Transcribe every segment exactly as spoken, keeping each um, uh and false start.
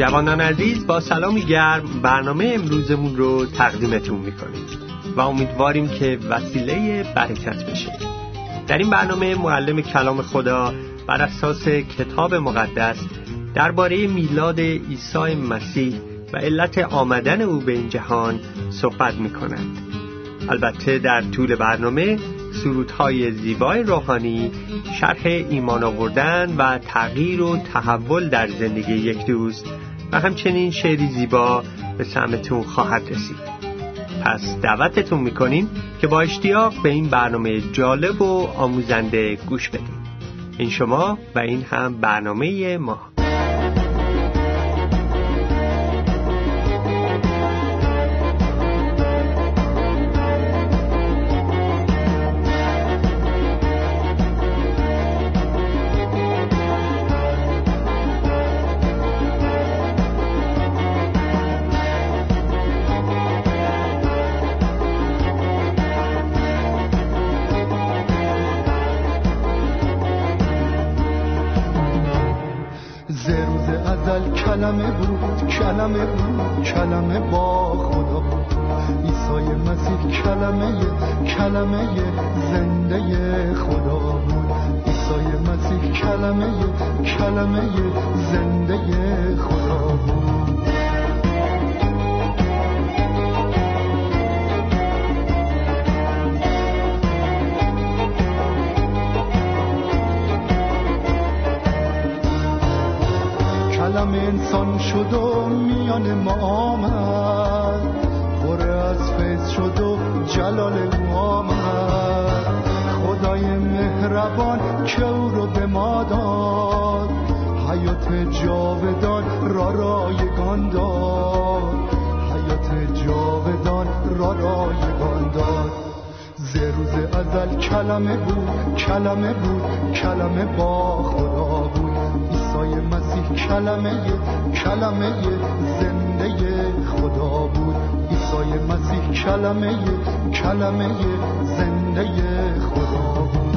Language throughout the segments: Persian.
جوانان عزیز، با سلامی گرم برنامه امروزمون رو تقدیمتون میکنیم و امیدواریم که وسیله برکت بشه. در این برنامه معلم کلام خدا بر اساس کتاب مقدس درباره میلاد عیسی مسیح و علت آمدن او به این جهان صحبت میکنند. البته در طول برنامه سرودهای زیبای روحانی، شرح ایمان آوردن و تغییر و تحول در زندگی یک دوست و همچنین شعری زیبا به سمتون خواهد رسید. پس دعوتتون میکنیم که با اشتیاق به این برنامه جالب و آموزنده گوش بدیم. این شما و این هم برنامه ما. کلمه بود، کلمه بود، کلمه با خدا بود. عیسی مسیح کلمه، کلمه زنده خدا بود. عیسی مسیح کلمه، کلمه زنده خدا بود. کلمه انسان شد و میان ما آمد، پر از فیض شد و جلال او آمد. خدای مهربان که او رو به ما داد، حیات جاودان را رایگان داد، حیات جاودان را رایگان داد. ز روز ازل کلمه بود، کلمه بود، کلمه با خدا بود. عیسی مسیح کلمه، کلمه زنده خدا بود. عیسی مسیح کلمه، کلمه زنده خدا بود.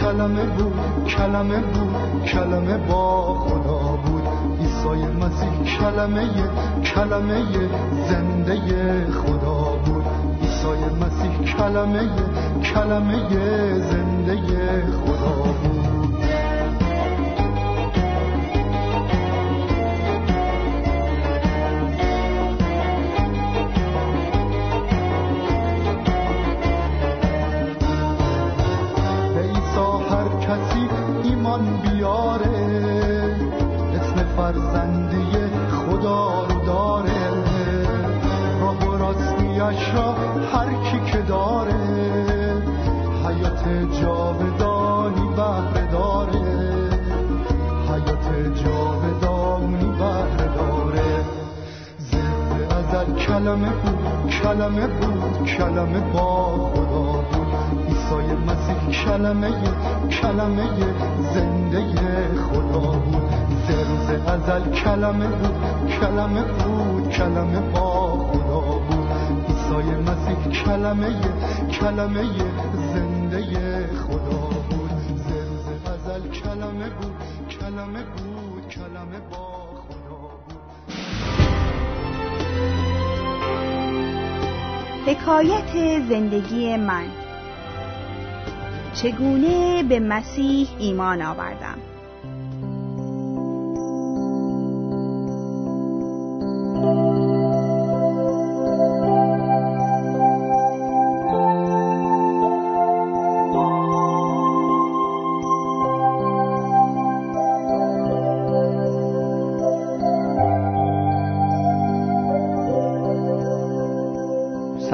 کلمه بود، کلمه بود، کلمه با خدا بود. عیسی مسیح کلمه، کلمه زنده خدا بود. عیسی مسیح کلمه، کلمه زنده خدا بود. کلمه بود، کلمه بود، کلمه با خدا بود. عیسی مسیح کلمه، کلمه زنده خدا بود. ز روز ازل کلمه بود، کلمه بود، کلمه با خدا بود. عیسی مسیح کلمه، کلمه زنده خدا بود. ز روز ازل کلمه بود، کلمه بود، کلمه با حکایت زندگی من. چگونه به مسیح ایمان آوردم؟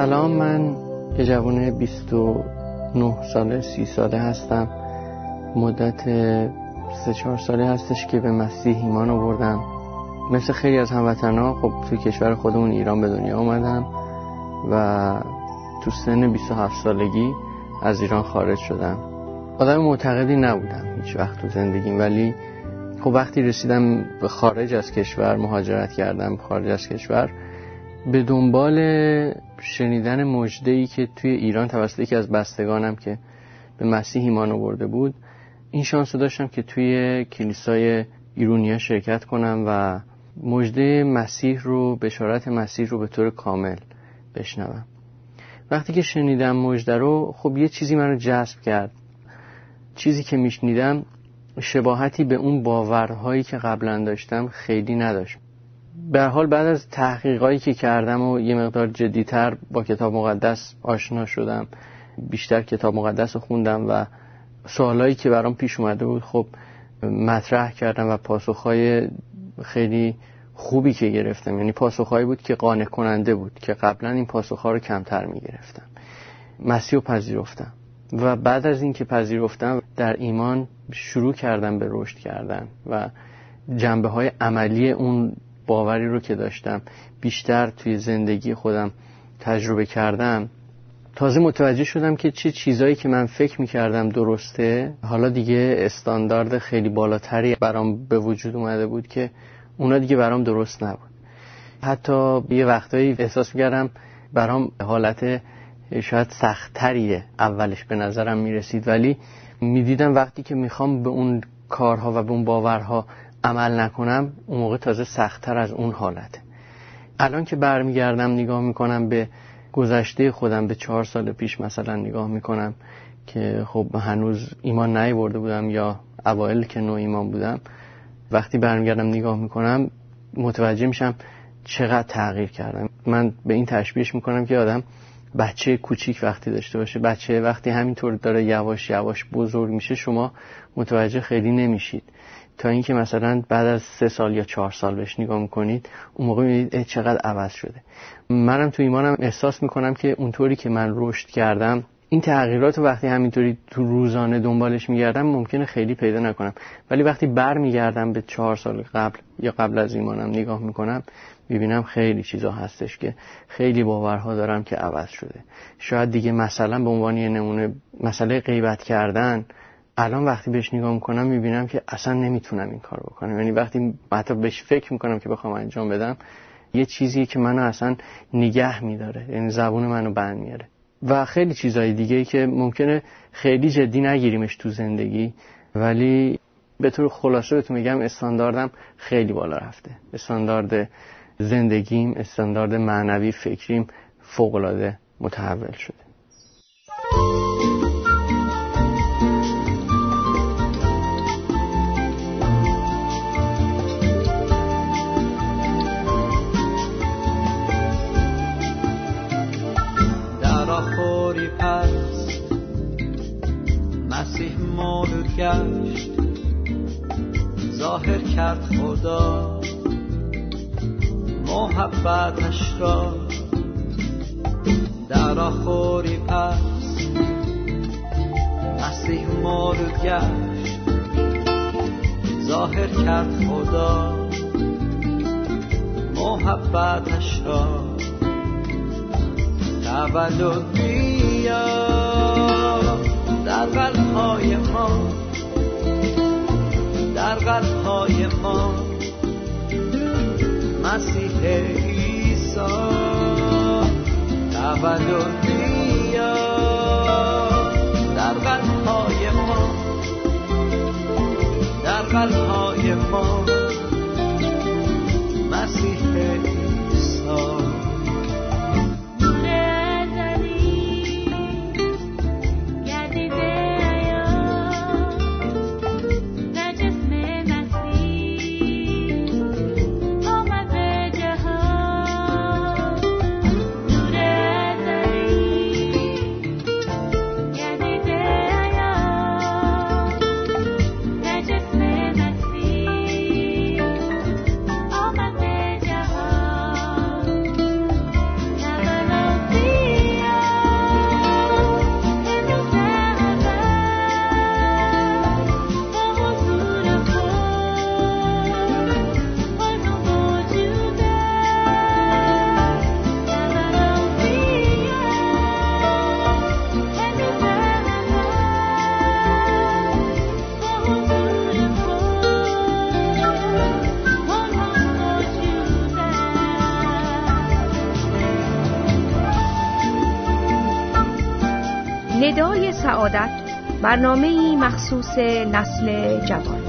سلام، من یه جوان بیست و نه ساله سی ساله هستم. مدت سه چهار ساله هستش که به مسیح ایمان آوردم. مثل خیلی از هموطن‌ها خب تو کشور خودمون ایران به دنیا آمدم و تو سن بیست و هفت سالگی از ایران خارج شدم. آدم معتقدی نبودم هیچ وقت تو زندگیم، ولی خب وقتی رسیدم به خارج از کشور، مهاجرت کردم خارج از کشور به دنبال شنیدن مژده‌ای که توی ایران توسط یکی از بستگانم که به مسیح ایمان آورده بود، این شانس رو داشتم که توی کلیسای ایرونیا شرکت کنم و مژده مسیح رو، بشارت مسیح رو به طور کامل بشنوم. وقتی که شنیدم مژده رو، خب یه چیزی منو جذب کرد. چیزی که میشنیدم شباهتی به اون باورهایی که قبلا داشتم خیلی نداشت. به هر حال بعد از تحقیقاتی که کردم و یه مقدار جدی‌تر با کتاب مقدس آشنا شدم، بیشتر کتاب مقدس رو خوندم و سوالایی که برام پیش اومده بود خب مطرح کردم و پاسخ‌های خیلی خوبی که گرفتم، یعنی پاسخ‌هایی بود که قانع کننده بود که قبلا این پاسخ‌ها رو کمتر می‌گرفتم. مسیح رو پذیرفتم و بعد از اینکه پذیرفتم در ایمان شروع کردم به رشد کردن و جنبه‌های عملی اون باوری رو که داشتم بیشتر توی زندگی خودم تجربه کردم. تازه متوجه شدم که چه چیزایی که من فکر می‌کردم درسته، حالا دیگه استاندارد خیلی بالاتری برام به وجود اومده بود که اونا دیگه برام درست نبود. حتی یه وقتایی احساس می‌کردم برام حالت شاید سخت‌تریه، اولش به نظرم می‌رسید، ولی می‌دیدم وقتی که می‌خوام به اون کارها و به اون باورها عمل نکنم، اون موقع تازه سخت‌تر از اون حالته. الان که برمیگردم نگاه میکنم به گذشته خودم، به چهار سال پیش مثلا نگاه میکنم که خب هنوز ایمان نیاورده بودم یا اوائل که نو ایمان بودم، وقتی برمیگردم نگاه میکنم متوجه میشم چقدر تغییر کردم. من به این تشبیهش میکنم که آدم بچه کوچیک وقتی داشته باشه، بچه وقتی همینطور داره یواش یواش بزرگ میشه شما متوجه خیلی نمیشید، تا اینکه مثلا بعد از سه سال یا چهار سال بهش نگاه میکنید، اون موقع میبینید چقدر عوض شده. منم تو ایمانم احساس میکنم که اونطوری که من رشد کردم، این تغییرات رو وقتی همینطوری تو روزانه دنبالش میگردم ممکنه خیلی پیدا نکنم، ولی وقتی بر میگردم به چهار سال قبل یا قبل از ایمانم نگاه میکنم، میبینم خیلی چیزا هستش که خیلی باورها دارم که عوض شده. شاید دیگه مثلا به عنوان یه نمونه مسئله غیبت کردن، الان وقتی بهش نگاه میکنم میبینم که اصلا نمیتونم این کار بکنم، یعنی وقتی حتی بهش فکر میکنم که بخوام انجام بدم، یه چیزیه که منو اصلا نگه میداره، یعنی زبون منو بند میاره. و خیلی چیزای دیگه‌ای که ممکنه خیلی جدی نگیریمش تو زندگی، ولی به طور خلاصه بهتون میگم استانداردم خیلی بالا رفته. استاندارد زندگیم، استاندارد معنوی فکریم فوق‌العاده متحول شده. گشت ظاهر کرد خدا محبتش را، در آخوری پس مسیح مولود گشت ظاهر کرد خدا محبتش را، تولد بیا در قلب‌های ما، در قلب‌های ما مسیح عیسی تولد بیا، در قلب‌های ما، در قلب‌های ما مسیح عیسی. Thank you. ندای سعادت، برنامه‌ای مخصوص نسل جوان.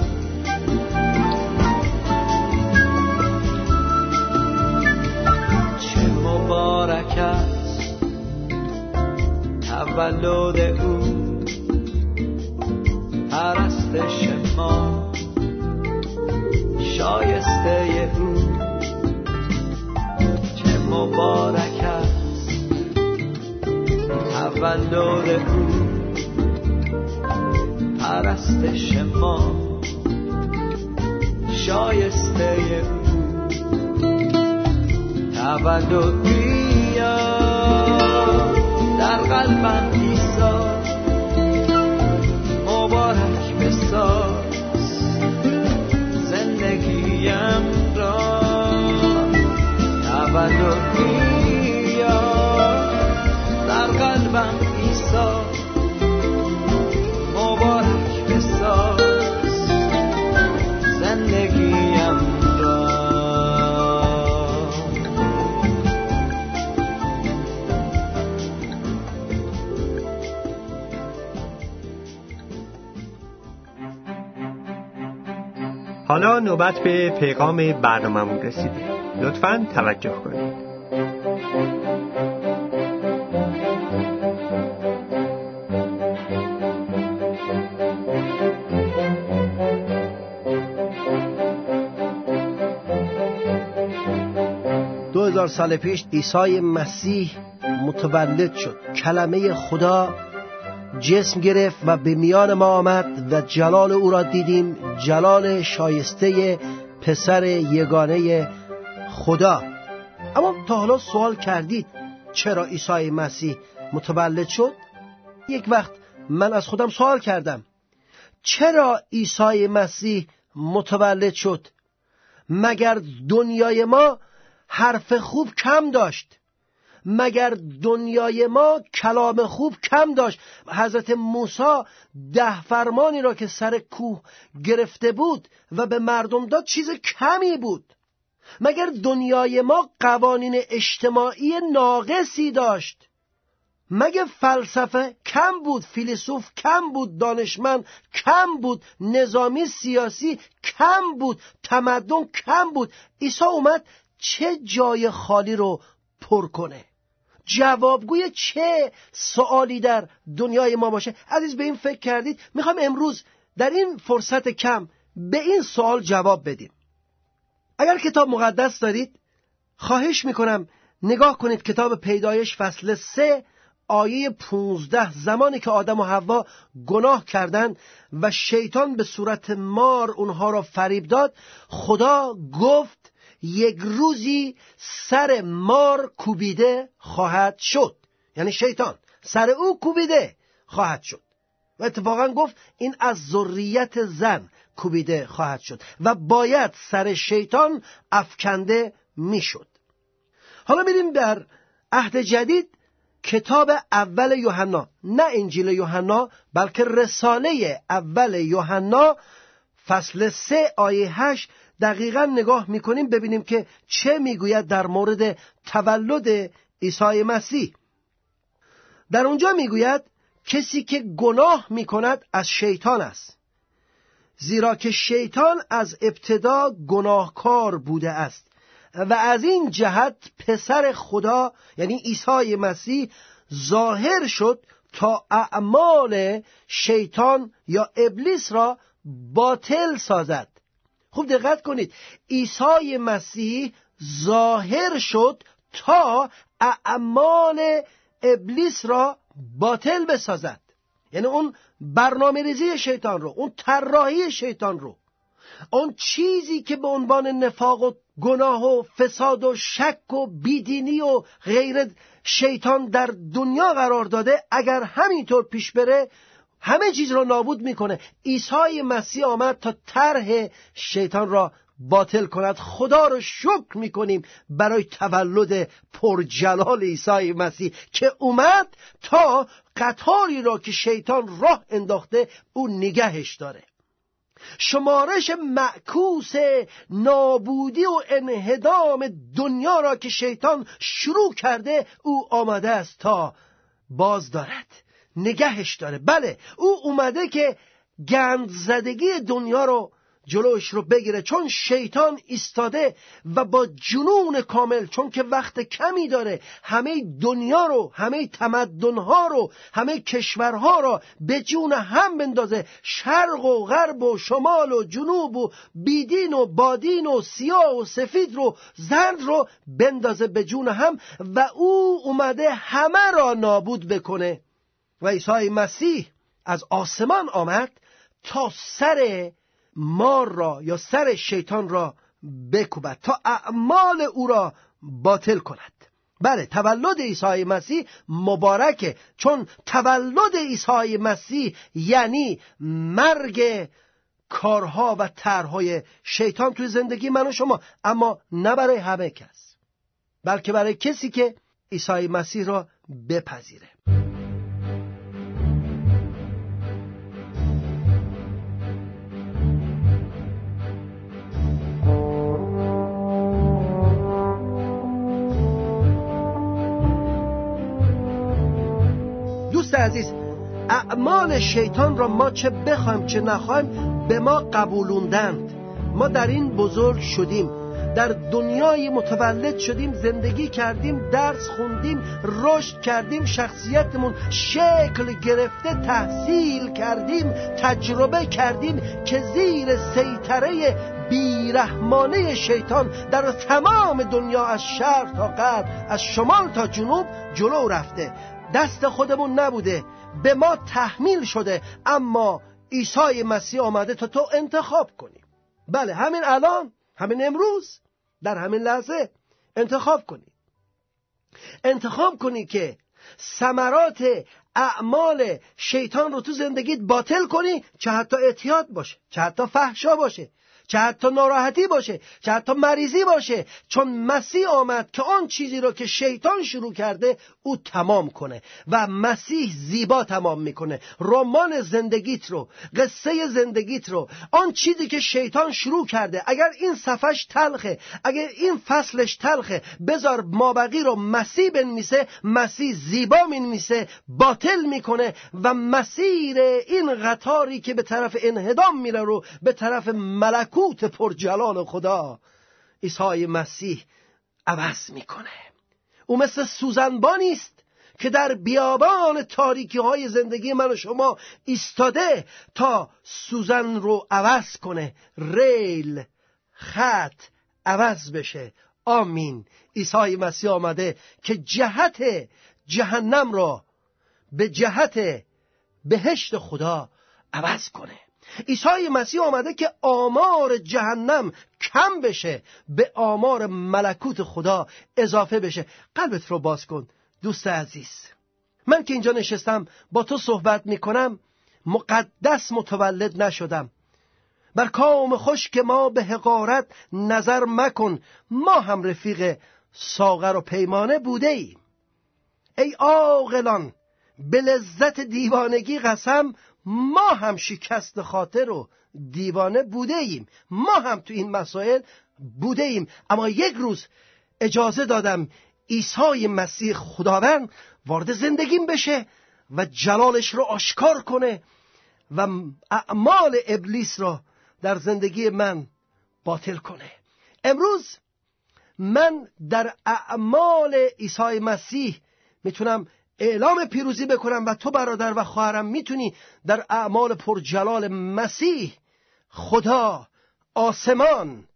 چه مبارک است تولد او، پرستش ما شایسته او. چه مبارک است تولد او، پرستش ما شایسته او. تولد بیا در قلبم ایسا، مبارک بساز زندگیم را. تولد بیا در قلبم ایسا، حالا نوبت به پیغام برنامه‌مون رسیده. لطفاً توجه کنید. دو هزار سال پیش عیسی مسیح متولد شد. کلمه خدا جسم گرفت و به میان ما آمد و جلال او را دیدیم، جلال شایسته پسر یگانه خدا. اما تا حالا سوال کردید چرا عیسی مسیح متولد شد؟ یک وقت من از خودم سوال کردم چرا عیسی مسیح متولد شد؟ مگر دنیای ما حرف خوب کم داشت؟ مگر دنیای ما کلام خوب کم داشت؟ حضرت موسی ده فرمانی را که سر کوه گرفته بود و به مردم داد چیز کمی بود؟ مگر دنیای ما قوانین اجتماعی ناقصی داشت؟ مگر فلسفه کم بود، فیلسوف کم بود، دانشمند کم بود، نظامی سیاسی کم بود، تمدن کم بود؟ عیسی اومد چه جای خالی رو پر کنه، جوابگوی چه سوالی در دنیای ما باشه؟ عزیز به این فکر کردید؟ میخوام امروز در این فرصت کم به این سوال جواب بدیم. اگر کتاب مقدس دارید خواهش میکنم نگاه کنید کتاب پیدایش فصل سه آیه پونزده. زمانی که آدم و حوا گناه کردند و شیطان به صورت مار اونها را فریب داد، خدا گفت یک روزی سر مار کوبیده خواهد شد. یعنی شیطان سر او کوبیده خواهد شد و اتفاقا گفت این از ذریت زن کوبیده خواهد شد و باید سر شیطان افکنده می شد. حالا میریم در عهد جدید، کتاب اول یوحنا، نه انجیل یوحنا بلکه رساله اول یوحنا فصل سه آیه هشت دقیقا نگاه میکنیم ببینیم که چه میگوید در مورد تولد عیسی مسیح. در اونجا میگوید کسی که گناه میکند از شیطان است، زیرا که شیطان از ابتدا گناهکار بوده است و از این جهت پسر خدا یعنی عیسی مسیح ظاهر شد تا اعمال شیطان یا ابلیس را باطل سازد. خوب دقت کنید، عیسی مسیح ظاهر شد تا اعمال ابلیس را باطل بسازد، یعنی اون برنامه‌ریزی شیطان رو، اون طراحی شیطان رو، اون چیزی که به عنوان نفاق و گناه و فساد و شک و بیدینی و غیرت شیطان در دنیا قرار داده، اگر همینطور پیش بره همه چیز را نابود میکنه. عیسی مسیح آمد تا طرح شیطان را باطل کند. خدا رو شکر میکنیم برای تولد پرجلال عیسی مسیح که اومد تا قطاری را که شیطان راه انداخته او نگهش داره. شمارش معکوس نابودی و انهدام دنیا را که شیطان شروع کرده او آمده است تا باز دارد. نگهش داره. بله او اومده که گند زدگی دنیا رو جلوش رو بگیره، چون شیطان ایستاده و با جنون کامل، چون که وقت کمی داره، همه دنیا رو، همه تمدنها رو، همه کشورها رو به جون هم بندازه، شرق و غرب و شمال و جنوب و بیدین و بادین و سیاه و سفید رو، زرد رو بندازه به جون هم، و او اومده همه را نابود بکنه. و عیسی مسیح از آسمان آمد تا سر مار را یا سر شیطان را بکوبد، تا اعمال او را باطل کند. بله تولد عیسی مسیح مبارکه، چون تولد عیسی مسیح یعنی مرگ کارها و طرحهای شیطان توی زندگی من و شما، اما نه برای همه کس، بلکه برای کسی که عیسی مسیح را بپذیره. عزیز، اعمال شیطان را ما چه بخوایم چه نخوایم به ما قبولوندند. ما در این بزرگ شدیم، در دنیای متولد شدیم، زندگی کردیم، درس خوندیم، رشد کردیم، شخصیتمون شکل گرفته، تحصیل کردیم، تجربه کردیم که زیر سیطره بیرحمانه شیطان در تمام دنیا، از شرق تا غرب، از شمال تا جنوب، جلو رفته. دست خودمون نبوده، به ما تحمیل شده، اما عیسی مسیح آمده تا تو انتخاب کنی. بله همین الان، همین امروز، در همین لحظه انتخاب کنی. انتخاب کنی که ثمرات اعمال شیطان رو تو زندگیت باطل کنی، چه حتی اعتیاد باشه، چه حتی فحشا باشه، چه حتی ناراحتی باشه، چه حتی مریضی باشه، چون مسیح آمد که آن چیزی را که شیطان شروع کرده او تمام کنه. و مسیح زیبا تمام میکنه رمان زندگیت رو، قصه زندگیت رو، آن چیزی که شیطان شروع کرده. اگر این صفحش تلخه، اگر این فصلش تلخه، بذار مابقی رو مسیح بنویسه. مسیح زیبا مینویسه، باطل میکنه و مسیر این قطاری که به طرف انهدام میره رو به طرف ملکوت قوت پر جلال خدا عیسی مسیح عوض میکنه. او مثل سوزنبانی است که در بیابان تاریکی های زندگی من و شما ایستاده تا سوزن رو عوض کنه، ریل، خط عوض بشه. آمین. عیسی مسیح آمده که جهت جهنم رو به جهت بهشت خدا عوض کنه. عیسی مسیح آمده که آمار جهنم کم بشه، به آمار ملکوت خدا اضافه بشه. قلبت رو باز کن دوست عزیز. من که اینجا نشستم با تو صحبت میکنم، مقدس متولد نشدم. بر کام خشک ما به حقارت نظر مکن، ما هم رفیق ساغر و پیمانه بوده ایم. ای عاقلان به لذت دیوانگی قسم، ما هم شکست خاطر و دیوانه بوده ایم. ما هم تو این مسائل بوده ایم، اما یک روز اجازه دادم عیسی مسیح خداوند وارد زندگیم بشه و جلالش رو آشکار کنه و اعمال ابلیس را در زندگی من باطل کنه. امروز من در اعمال عیسی مسیح میتونم اعلام پیروزی بکنم و تو برادر و خواهرم میتونی در اعمال پرجلال مسیح خدا آسمان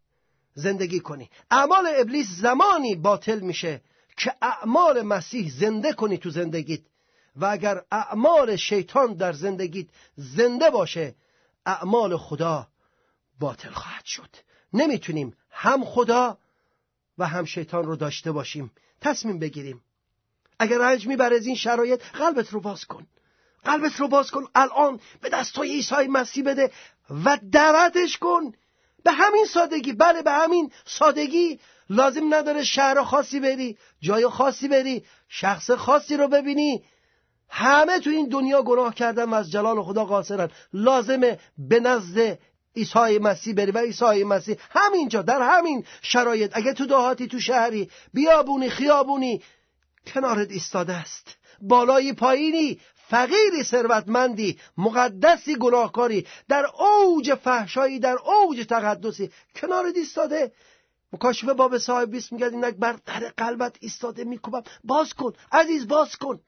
زندگی کنی. اعمال ابلیس زمانی باطل میشه که اعمال مسیح زنده کنی تو زندگیت، و اگر اعمال شیطان در زندگیت زنده باشه، اعمال خدا باطل خواهد شد. نمیتونیم هم خدا و هم شیطان رو داشته باشیم. تصمیم بگیریم. اگر رنج میبری از این شرایط، قلبت رو باز کن، قلبت رو باز کن الان به دستای عیسی مسیح بده و دعوتش کن. به همین سادگی، بله به همین سادگی. لازم نداره شهر خاصی بری، جای خاصی بری، شخص خاصی رو ببینی. همه تو این دنیا گناه کردن و از جلال خدا قاصرن. لازمه به نزد عیسی مسیح بری و عیسی مسیح همینجا در همین شرایط، اگه تو دهاتی، تو شهری، بیابونی، خیابونی، کنارت ایستاده است، بالای پایینی، فقیری ثروتمندی، مقدسی گناهکاری، در اوج فحشایی، در اوج تقدسی کنار ایستاده. مکاشفه باب صاحب بیست میگه اینک بر در قلبت ایستاده میکوبم، باز کن عزیز، باز کن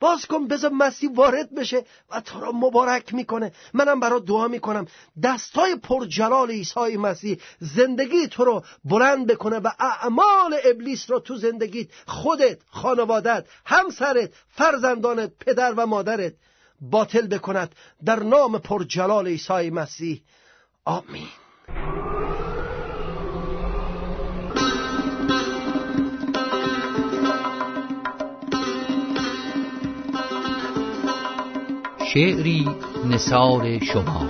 باز کن بذار مسیح وارد بشه و تو را مبارک میکنه. منم برات دعا میکنم دستای پرجلال عیسی مسیح زندگی تو رو بلند بکنه و اعمال ابلیس رو تو زندگیت، خودت، خانوادت، همسرت، فرزندانت، پدر و مادرت باطل بکند در نام پرجلال عیسی مسیح. آمین. شعری نثار شما.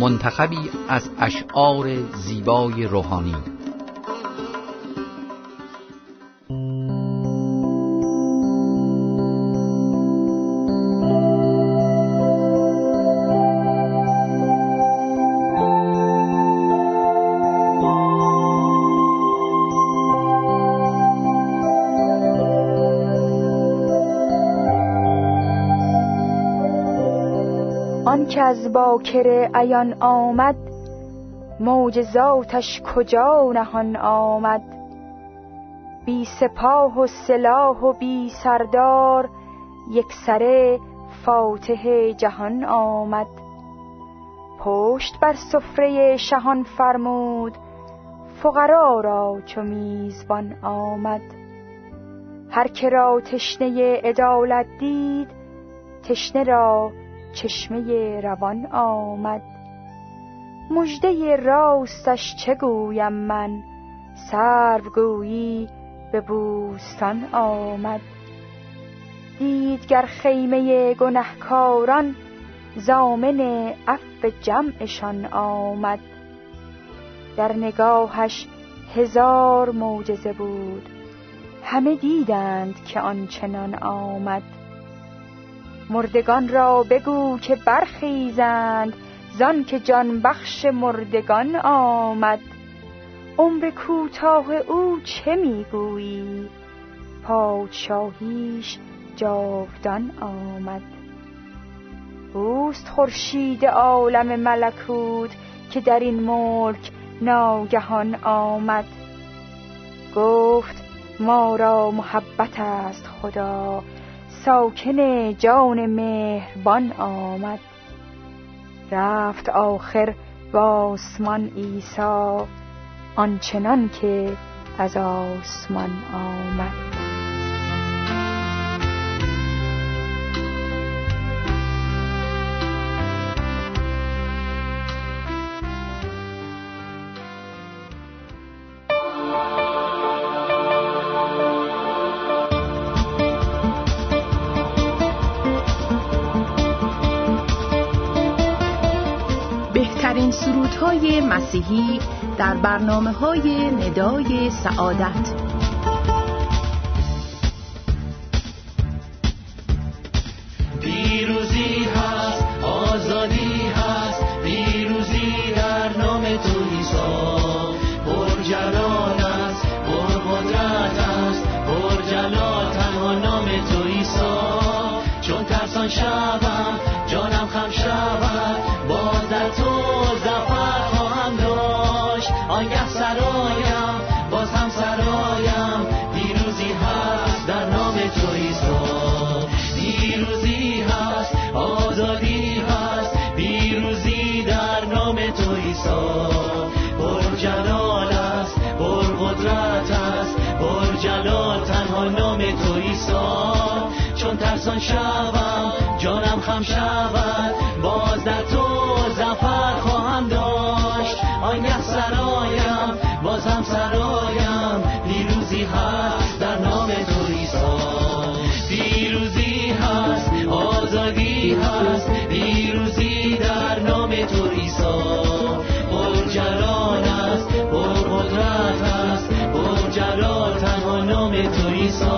منتخبی از اشعار زیبای روحانی. که از باکر عیان آمد، معجزاتش کجا نهان آمد. بی سپاه و سلاح و بی سردار، یک سره فاتح جهان آمد. پشت بر سفره شاهان فرمود، فقرا را چو میزبان آمد. هر که را تشنه عدالت دید، تشنه را چشمه روان آمد. مژده راستش چه گویم من، سروگویی به بوستان آمد. دید گر خیمه گنهکاران، ضامن عفو جمعشان آمد. در نگاهش هزار معجزه بود، همه دیدند که آنچنان آمد. مردگان را بگو که برخیزند، زان که جان بخش مردگان آمد. عمر کوتاه او چه میگویی، پادشاهیش جاودان آمد. اوست خورشید عالم ملکوت، که در این ملک ناگهان آمد. گفت ما را محبت است خدا، ساکن جان مهربان آمد. رفت آخر به آسمان عیسی، آنچنان که از آسمان آمد. سرودهای مسیحی در برنامه‌های ندای سعادت. پیروزی هست، آزادی هست، پیروزی در نام تو عیسی. پر جلال است، پر قدرت است، پر جلال تنها نام تو عیسی. چون ترسان شدم، جانم خم شد، باز در تو ظفر خواهم داشت. آنگه سرایم، باز هم سرایم، پیروزی هست در نام تو عیسی. پیروزی هست، آزادی هست، پیروزی در نام تو عیسی. پر جلال است، پر قدرت است، پر جلال تنها نام تو عیسی. چون ترسان شوم، جانم خم شود، باز در تو ظفر خواهم داشت. آنگه سرایم، باز هم سرایم، پیروزی هست در نام تو عیسی. پیروزی هست، آزادی هست، پیروزی در نام تو عیسی. پر جلال است، پر قدرت است، پر جلال تنها نام تو عیسی.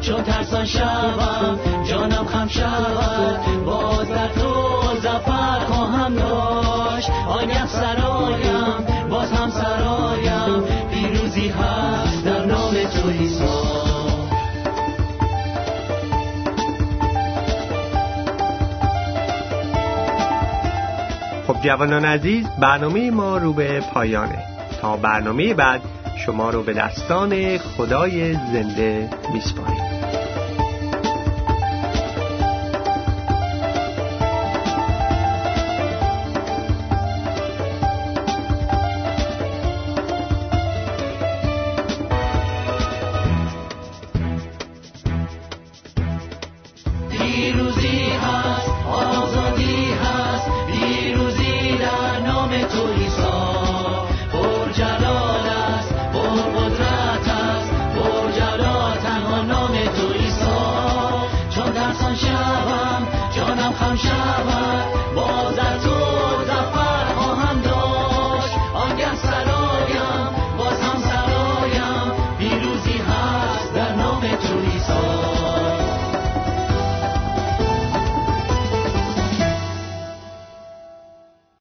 چون ترسان شدم، جانم خم شد، باز در تو ظفر خواهم داشت. آنگه سرایم، باز هم سرایم، پیروزی هست در نام تویی. خب جوانان عزیز، برنامه ما رو به پایانه. تا برنامه بعد شما رو به دستان خدای زنده میسپاریم. شبم جانم خم شبم